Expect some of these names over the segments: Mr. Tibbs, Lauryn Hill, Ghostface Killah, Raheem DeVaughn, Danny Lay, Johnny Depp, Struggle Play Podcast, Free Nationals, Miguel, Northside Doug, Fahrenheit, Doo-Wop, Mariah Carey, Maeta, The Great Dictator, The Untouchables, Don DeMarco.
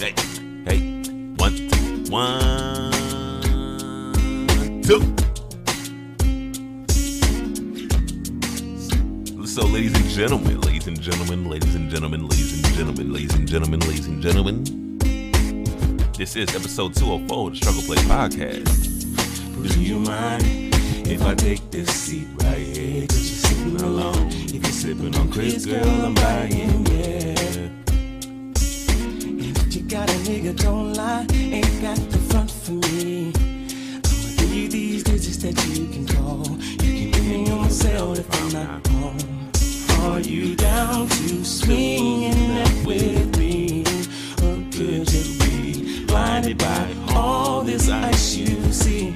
hey, one, two. So, ladies and gentlemen, this is episode 204 of the Struggle Play Podcast. Do you mind if I take this seat right here? Cause you're sitting alone. If you're sipping on Chris, girl, I'm buying, yeah. If you got a nigga, don't lie, ain't got the front for me. I'ma give you these digits that you can call. You can give me on myself if I'm not home. Are you down to swinging that with me? Or could you be blinded by all this ice you see?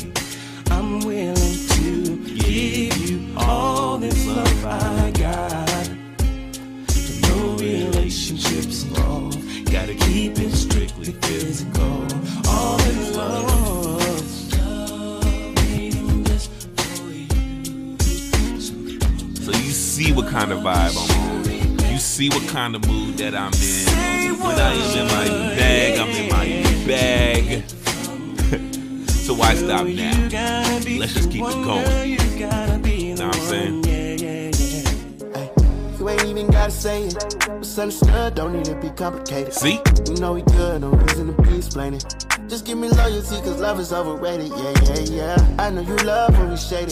I'm willing to give you all this love I got. No relationships involved. Gotta keep it strictly physical. All in love. See what kind of vibe I'm on. You see what kind of mood that I'm in. When I am in my bag, I'm in my bag. So why stop now? Let's just keep it going. Know what I'm saying? You ain't even gotta say it. It's understood, don't need to be complicated. See? You know we good, no reason to be explaining. Just give me loyalty, cause love is overrated. Yeah. I know you love when we shaded.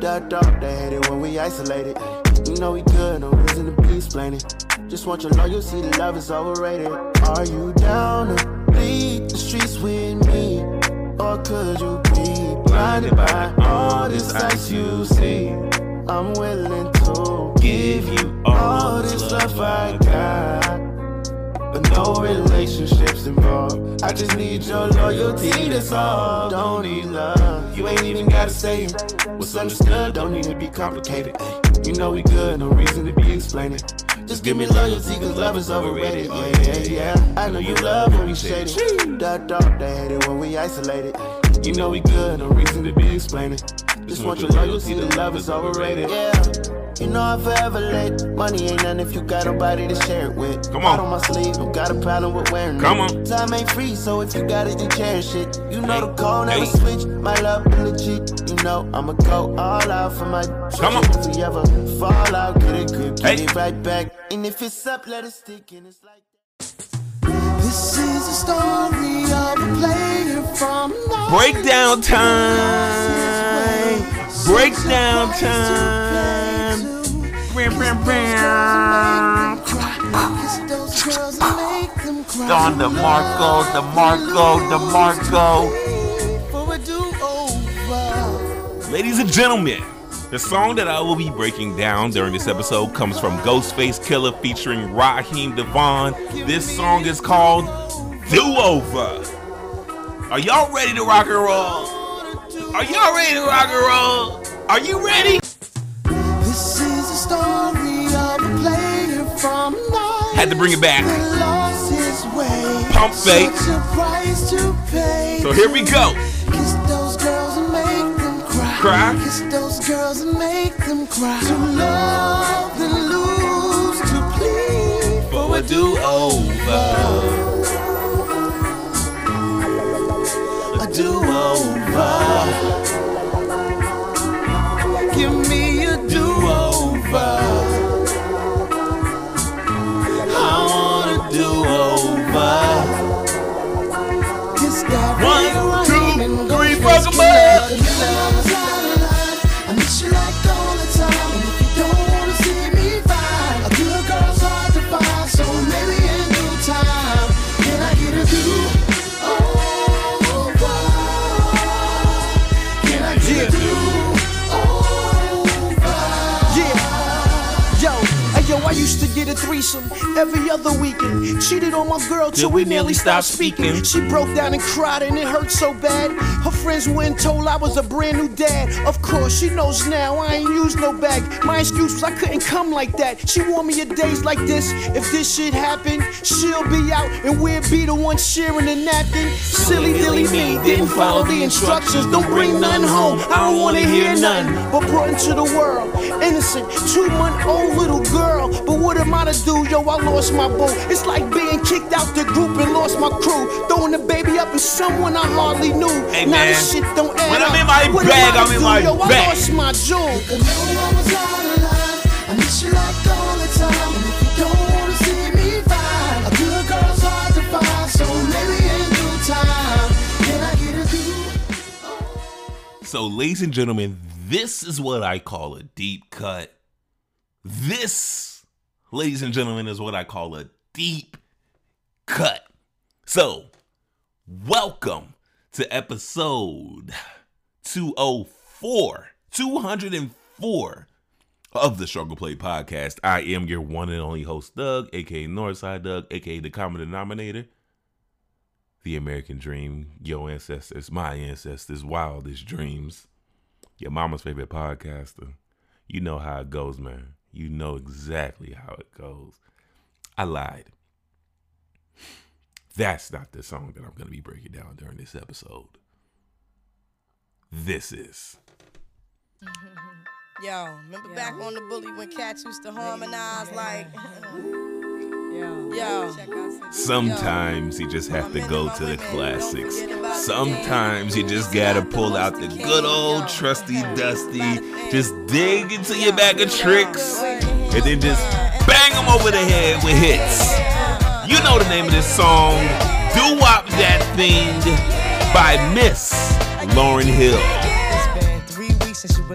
The dark, they hate it when we isolated. You know we good, no reason to be explaining. Just want your loyalty, the love is overrated. Are you down to bleed the streets with me? Or could you be blinded by all this ice you see? I'm willing to give you all this love I got. But no relationships involved. I just need your loyalty, that's all. Don't need love, you ain't even gotta say it. What's understood, don't need to be complicated. You know we good, no reason to be explaining. Just give me loyalty, cause love is overrated. Yeah. I know you love when we shaded. The dark, they hate it when we isolated. You know we good, no reason to be explaining. Just want your loyalty, the love is overrated. Yeah. You know I'm forever late. Money ain't none if you got nobody to share it with. Come on. Out on my sleeve, don't got a problem with wearing it. Come on. Time ain't free, so if you got it, then cherish it. You know the code never switch. My love be legit. You know I'ma go all out for my. Come on. If you ever fall out, get it good, get it right back. And if it's up, let it stick. And it's like that. This is the story of a player from Breakdown time. Breakdown time. Don DeMarco. Ladies and gentlemen, the song that I will be breaking down during this episode comes from Ghostface Killah featuring Raheem DeVaughn. This song is called Do Over. Are y'all ready to rock and roll? Are y'all ready to rock and roll? Are you ready? Had to bring it back. Pump fake. So here we go. Kiss those girls and make them cry. Kiss those girls and make them cry. To love and lose, to plead for a do-over. A do-over. Give me a do-over. Threesome every other weekend. Cheated on my girl till we nearly stopped speaking. She broke down and cried and it hurt so bad. Her friends went told I was a brand new dad. Of course, she knows now I ain't used no bag. My excuse was I couldn't come like that. She warned me of days like this. If this shit happened, she'll be out and we'll be the one sharing the napkin. Silly dilly me, didn't follow the instructions. Don't bring none home, I don't wanna hear none. But brought into the world, innocent, 2-month-old little girl. But what am I to do, yo? I lost my boo. It's like being kicked out the group and lost my crew. Throwing the baby up to someone I hardly knew. Hey, now man, this shit don't add when up. I'm in my bag. Yo, I lost my jewel. I miss you like all the time. And if you don't wanna see me fine, a good girl's hard to find. So maybe in due time, can I get a do? So, ladies and gentlemen, this is what I call a deep cut. This, ladies and gentlemen, is what I call a deep cut. So, welcome to episode 204 of the Struggle Play Podcast. I am your one and only host, Doug, a.k.a. Northside Doug, a.k.a. the common denominator, the American dream, your ancestors, my ancestors, wildest dreams, your mama's favorite podcaster. You know how it goes, man. You know exactly how it goes. I lied. That's not the song that I'm going to be breaking down during this episode. This is. Yo, remember back on The Bully when cats used to harmonize like. Sometimes you just have to go to the classics. Sometimes you just gotta pull out the good old trusty dusty. Just dig into your bag of tricks and then just bang them over the head with hits. You know the name of this song, Doo-Wop That Thing by Miss Lauryn Hill. Since you were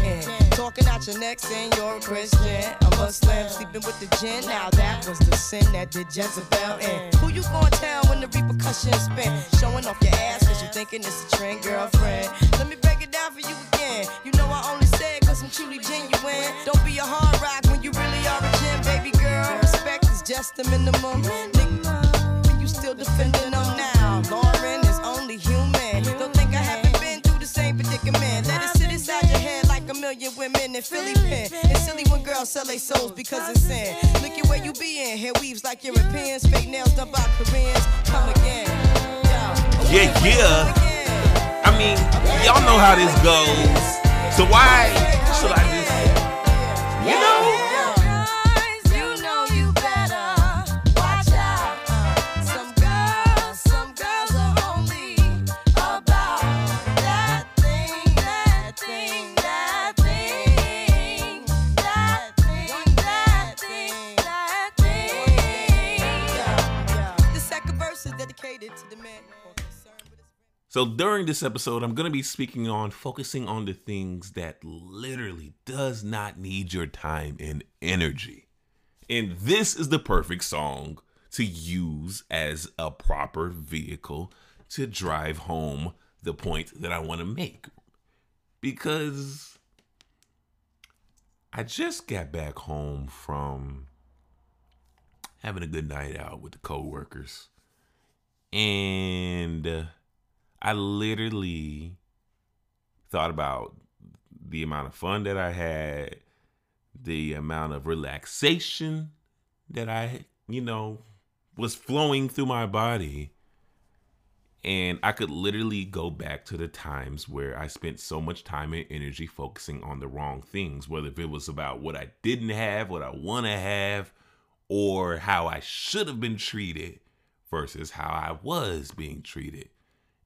talking out your neck saying you're a Christian, a Muslim, sleeping with the gin. Now that was the sin that did Jezebel in. Who you gonna tell when the repercussions spin? Showing off your ass cause you thinking it's a trend, girlfriend. Let me break it down for you again. You know I only say it cause I'm truly genuine. Don't be a hard rock when you really are a gin, baby girl. Respect is just the minimum. Nigga, but you still defending them now. Lauryn is only human. Don't think I haven't been through the same predicament. Let it sit inside your head. A million women in Philly pen. It's silly when girls sell their souls because it's sin. Look at where you be in. Hair weaves like Europeans. Fake nails done by Koreans. Come again. Yo. Yeah. I mean, y'all know how this goes. So why should I just... You know? You know you better watch out. Some girls are only about that thing, that thing. So during this episode, I'm going to be speaking on focusing on the things that literally does not need your time and energy. And this is the perfect song to use as a proper vehicle to drive home the point that I want to make. Because I just got back home from having a good night out with the coworkers. And I literally thought about the amount of fun that I had, the amount of relaxation that I, was flowing through my body. And I could literally go back to the times where I spent so much time and energy focusing on the wrong things, whether if it was about what I didn't have, what I want to have, or how I should have been treated versus how I was being treated.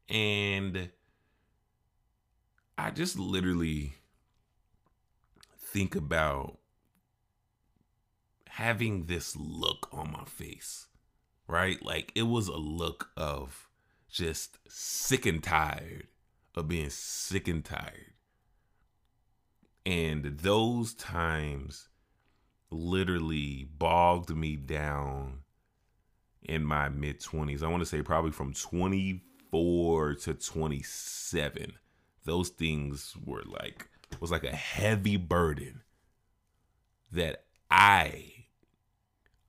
And I just literally think about having this look on my face, right? Like it was a look of just sick and tired of being sick and tired. And those times literally bogged me down in my mid 20s. I want to say probably from 24 to 27, those things were like, was like a heavy burden that I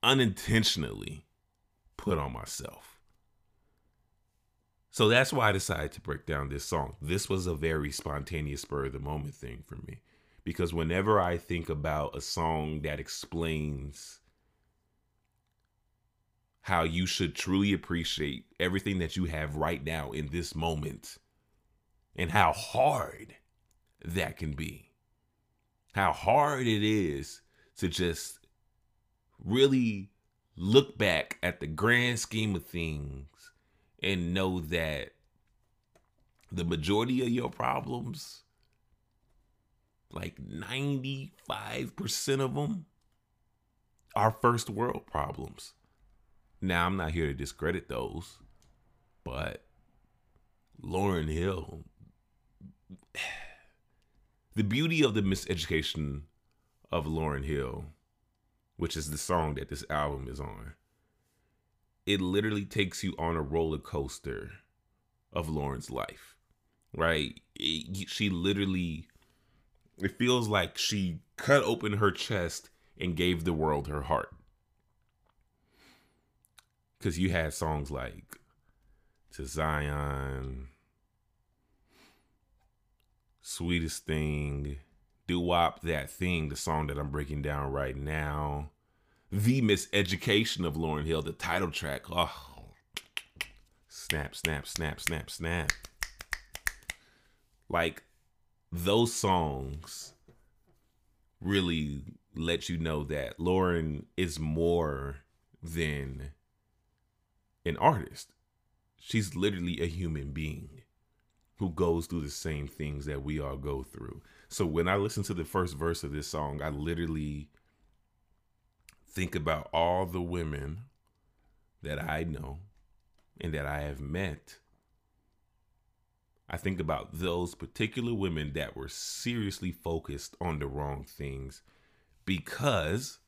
unintentionally put on myself. So that's why I decided to break down this song. This was a very spontaneous spur of the moment thing for me because whenever I think about a song that explains how you should truly appreciate everything that you have right now in this moment and how hard that can be, how hard it is to just really look back at the grand scheme of things and know that the majority of your problems, like 95% of them, are first world problems. Now, I'm not here to discredit those, but Lauryn Hill, the beauty of the miseducation of Lauryn Hill, which is the song that this album is on, it literally takes you on a roller coaster of Lauryn's life, right? She literally, it feels like she cut open her chest and gave the world her heart. Because you had songs like To Zion, Sweetest Thing, Doo-Wop, That Thing, the song that I'm breaking down right now, The Miseducation of Lauryn Hill, the title track. Oh, snap, snap, snap, snap, snap. Like, those songs really let you know that Lauryn is more than an artist. She's literally a human being who goes through the same things that we all go through. So when I listen to the first verse of this song, I literally think about all the women that I know and that I have met. I think about those particular women that were seriously focused on the wrong things because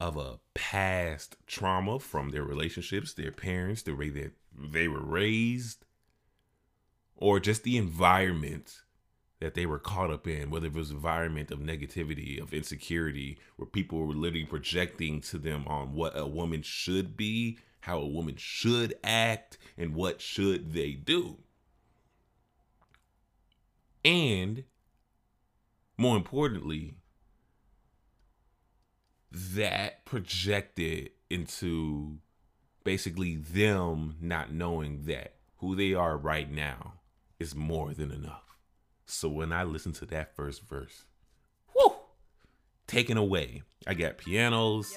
of a past trauma from their relationships, their parents, the way that they were raised, or just the environment that they were caught up in, whether it was an environment of negativity, of insecurity, where people were literally projecting to them on what a woman should be, how a woman should act, and what should they do. And more importantly, that projected into basically them not knowing that who they are right now is more than enough. So when I listen to that first verse, whoo, taken away. I got pianos,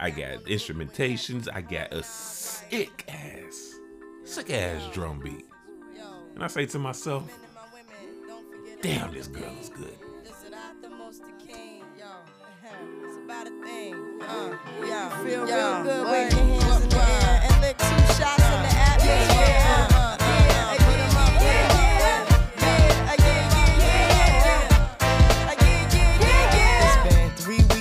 I got instrumentations, I got a sick ass drum beat. And I say to myself, damn, this girl is good. Feel real good, wave your hands in the air and lick 2 shots in the atmosphere.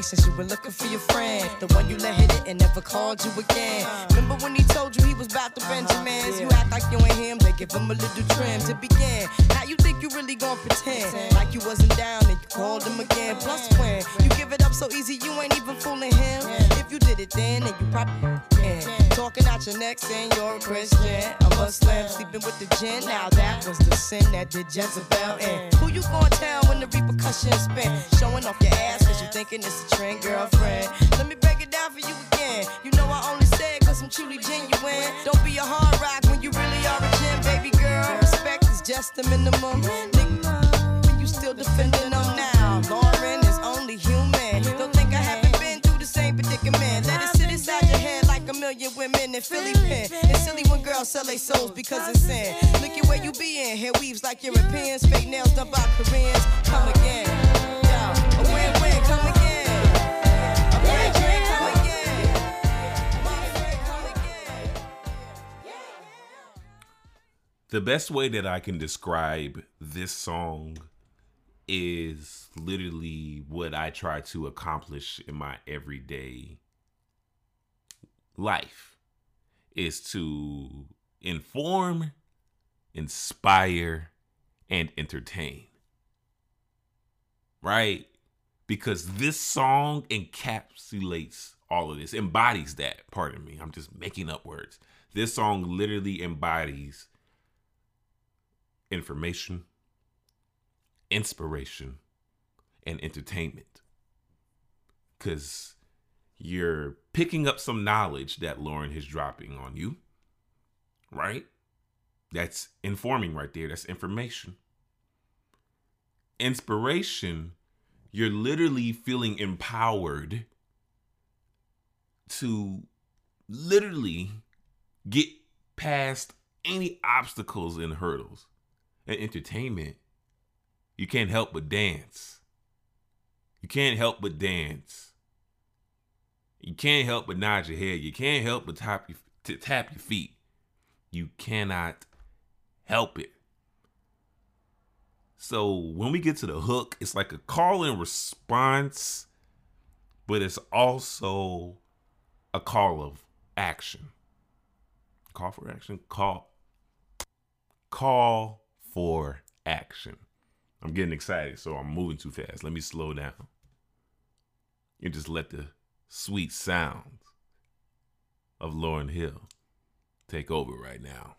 Since you were looking for your friend, the one you let hit it and never called you again. Remember when he told you he was about to Benjamins? Yeah. You act like you ain't him, they give him a little trim to begin. Now you think you really gonna pretend like you wasn't down and you called him again. Plus when you give it up so easy, you ain't even fooling him. If you did it then you probably can. Talking out your neck saying you're a Christian, a Muslim, sleeping with the gin. Now that was the sin that did Jezebel in. Who you gonna tell when the repercussions spin? Showing off your ass cause you thinking it's a trend, girlfriend. Let me break it down for you again. You know I only say it cause I'm truly genuine. Don't be a hard rock when you really are a gem, baby girl. Respect is just the minimum. Nigga, you still defending them now. Lauryn is only human. Don't think I haven't been through the same predicament. Let it sit inside your head like a million women in Philly pen. It's silly when girls sell their souls because it's sin. Look at where you be in. Hair weaves like Europeans. Fake nails done by Koreans. Come again. Yo, a win-win. Come again. The best way that I can describe this song is literally what I try to accomplish in my everyday life, is to inform, inspire, and entertain, right? Because this song encapsulates all of this, embodies that, pardon me, I'm just making up words. This song literally embodies information, inspiration and entertainment, because you're picking up some knowledge that Lauryn is dropping on you, right? That's informing right there. That's information. Inspiration, you're literally feeling empowered to literally get past any obstacles and hurdles. And entertainment, you can't help but dance. You can't help but dance. You can't help but nod your head. You can't help but tap your feet. You cannot help it. So when we get to the hook, it's like a call and response, but it's also a call of action. Call for action? Call for action. I'm getting excited, so I'm moving too fast. Let me slow down and just let the sweet sounds of Lauryn Hill take over right now.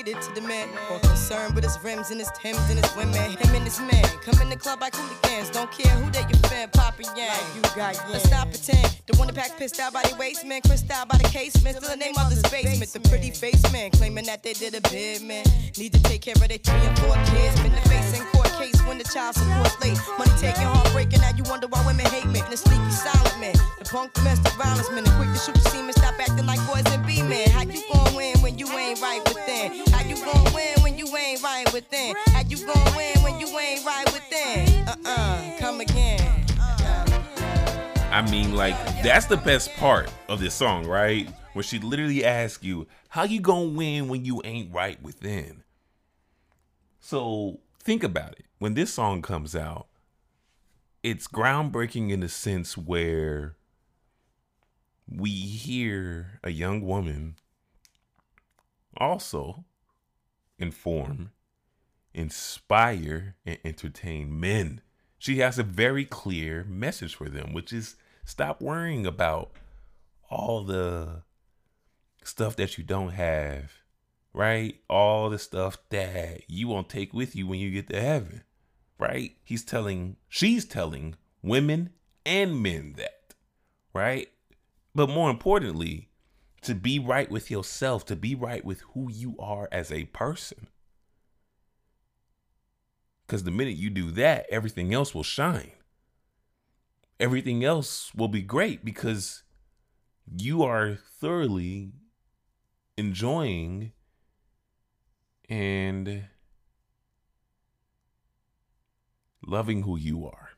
To the man, or concerned with his rims and his Timbs and his women, him and his men. Come in the club like hooligans, don't care who they your fan, Papa Yang. Like you got yeah. Let's not pretend. The one that pack pissed out by the waist, man, crissed out by the casement, still the name of this basement. The pretty face man, claiming that they did a bid, man. Need to take care of their 3 and 4 kids. Been the face in court case when the child support's late. Money taking, heartbreaking, now you wonder why women hate men. The sneaky silent man, the punk domestic violence man, the quick to shoot the semen, stop acting like boys and be men. How you gon' win when you ain't right within? How you gon' win when you ain't right within? How you gon' win when you ain't right within? Come again. I mean, like, that's the best part of this song, right? When she literally asks you, how you gonna win when you ain't right within? So think about it. When this song comes out, it's groundbreaking in the sense where we hear a young woman also inform, inspire, and entertain men. She has a very clear message for them, which is stop worrying about all the stuff that you don't have, right? All the stuff that you won't take with you when you get to heaven, right? She's telling women and men that, right? But more importantly, to be right with yourself, to be right with who you are as a person. Because the minute you do that, everything else will shine. Everything else will be great because you are thoroughly enjoying and loving who you are.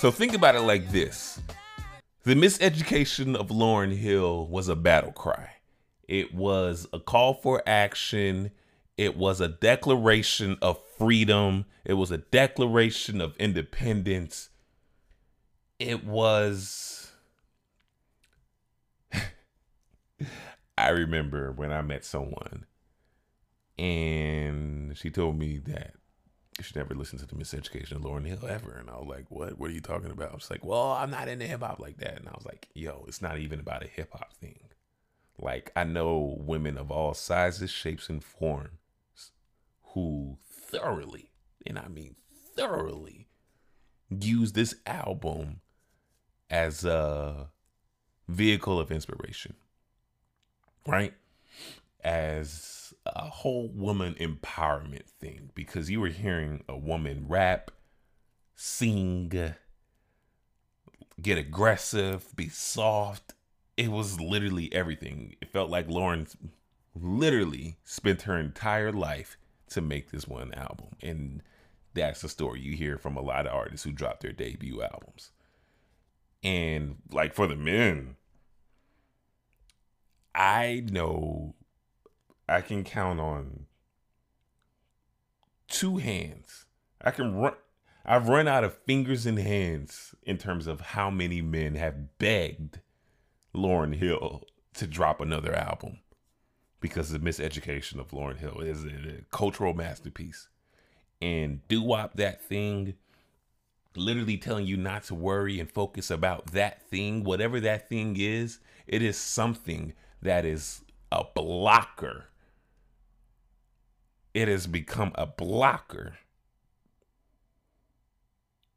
So think about it like this. The miseducation of Lauryn Hill was a battle cry. It was a call for action. It was a declaration of freedom. It was a declaration of independence. It was... I remember when I met someone and she told me that you should never listen to the Miseducation of Lauryn Hill ever. And I was like, what are you talking about? I was like, well, I'm not into hip hop like that. And I was like, yo, it's not even about a hip hop thing. Like, I know women of all sizes, shapes, and forms who thoroughly, and I mean thoroughly, use this album as a vehicle of inspiration, right? As a whole woman empowerment thing, because you were hearing a woman rap, sing, get aggressive, be soft. It was literally everything. It felt like Lauryn literally spent her entire life to make this one album. And that's the story you hear from a lot of artists who dropped their debut albums. And like for the men, I know I can count on two hands. I've run out of fingers and hands in terms of how many men have begged Lauryn Hill to drop another album, because the Miseducation of Lauryn Hill is a cultural masterpiece. And doo-wop, that thing, literally telling you not to worry and focus about that thing, whatever that thing is, it is something that is a blocker. It has become a blocker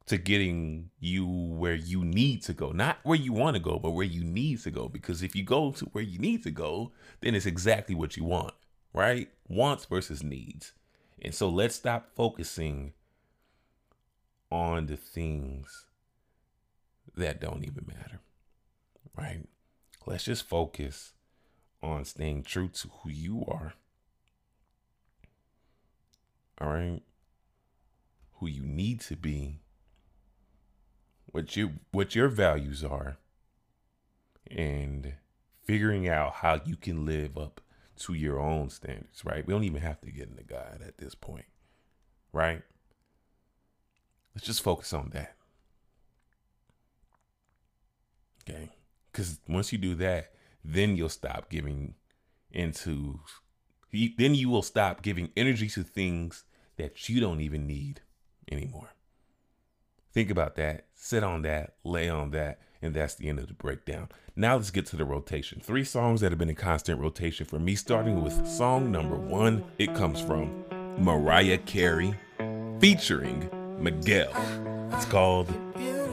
to getting you where you need to go. Not where you want to go, but where you need to go. Because if you go to where you need to go, then it's exactly what you want, right? Wants versus needs. And so let's stop focusing on the things that don't even matter, right? Let's just focus on staying true to who you are, all right? Who you need to be, what your values are, and figuring out how you can live up to your own standards, right? We don't even have to get into God at this point, right? Let's just focus on that, okay? Because once you do that, then you'll stop giving into, then you will stop giving energy to things that you don't even need anymore. Think about that, sit on that, lay on that, and that's the end of the breakdown. Now let's get to the rotation. 3 songs that have been in constant rotation for me, starting with song number 1. It comes from Mariah Carey featuring Miguel. It's called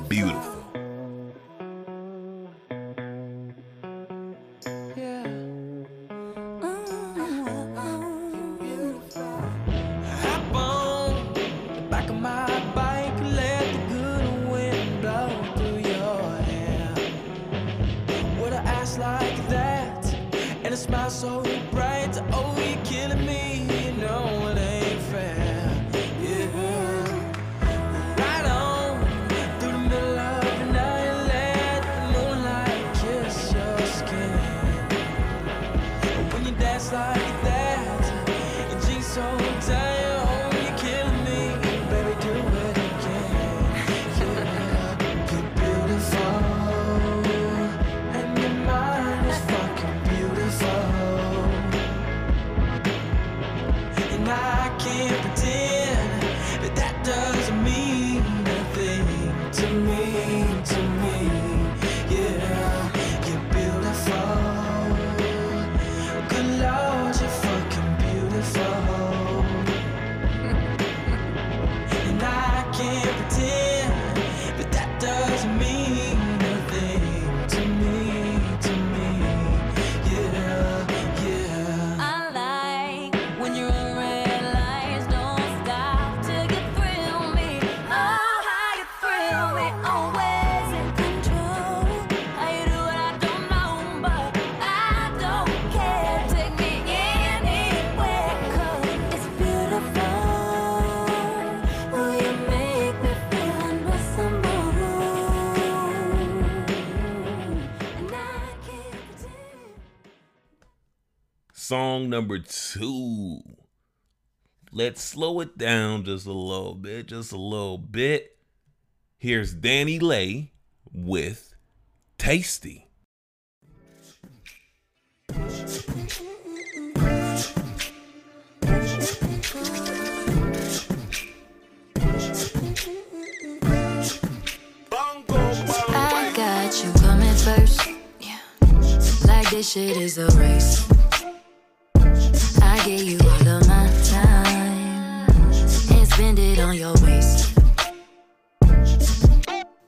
Beautiful. Song number 2. Let's slow it down just a little bit, Here's Danny Lay with Tasty. This shit is a race. I give you all of my time and spend it on your waist.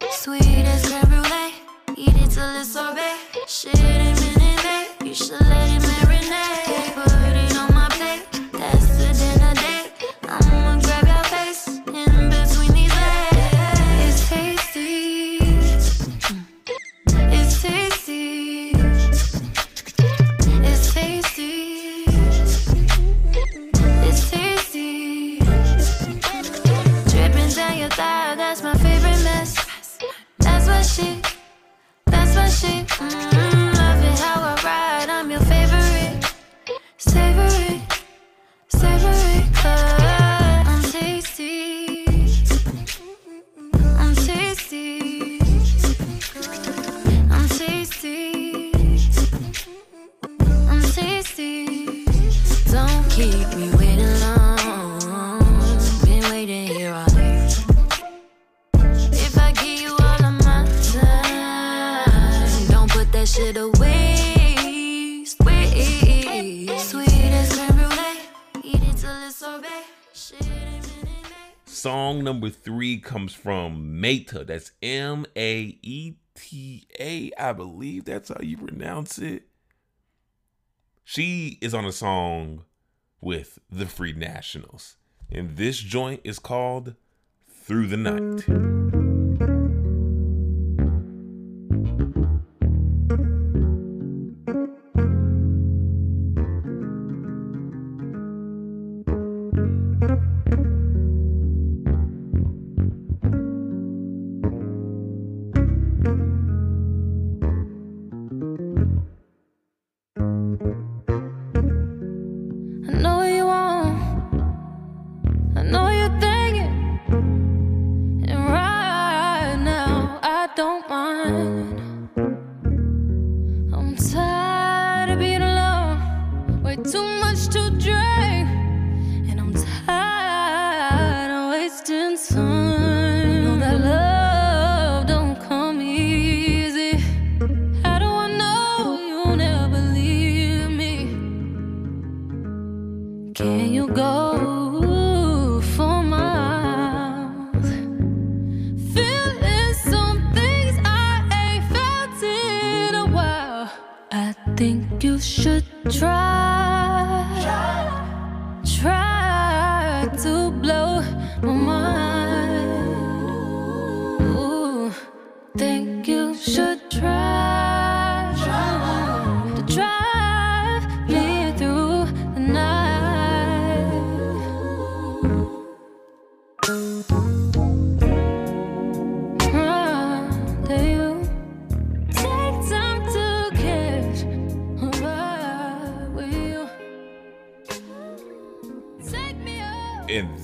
Sweet as creme brulee, eat it till it's sorbet. Shit ain't been in there, you should let it marinate. Put it on my plate, that's the dinner date. I'ma grab your face in between these legs. It's tasty, it's tasty, it's tasty, it's tasty. Dripping down your thigh, that's my favorite mess. That's my shit, love it how I ride, I'm your favorite, savory, savory, cause I'm tasty, I'm tasty, I'm tasty, I'm tasty. Don't keep me waiting long, been waiting here all day. If I give you that shit away, sweet, sweet as creme brulee, eat it till it's sorbet. Shit. Song number 3 comes from Maeta. That's M-A-E-T-A. I believe that's how you pronounce it. She is on a song with the Free Nationals, and this joint is called Through the Night.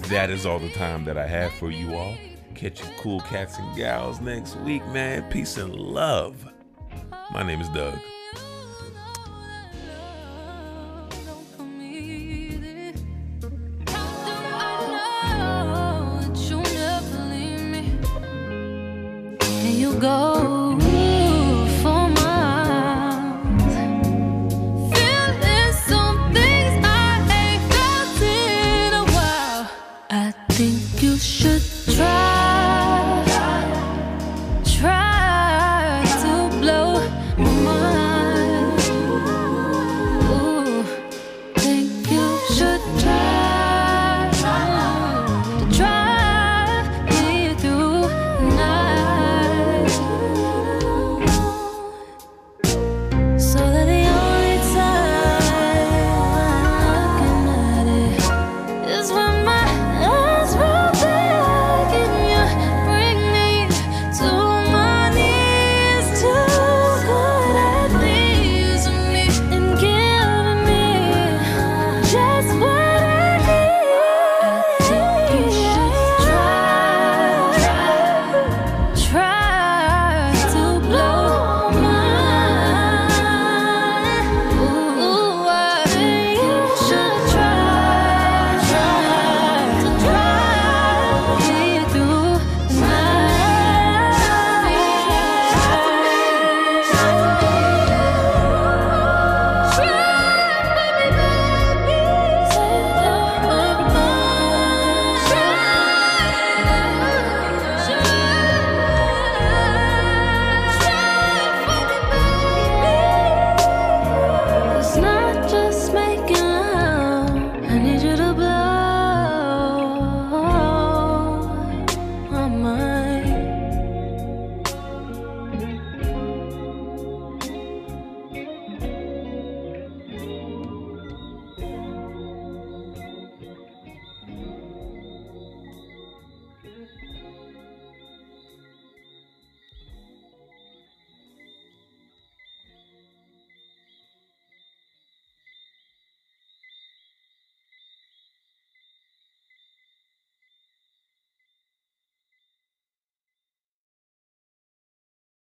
That is all the time that I have for you all. Catch you cool cats and gals next week, man. Peace and love. My name is Doug. Can you go?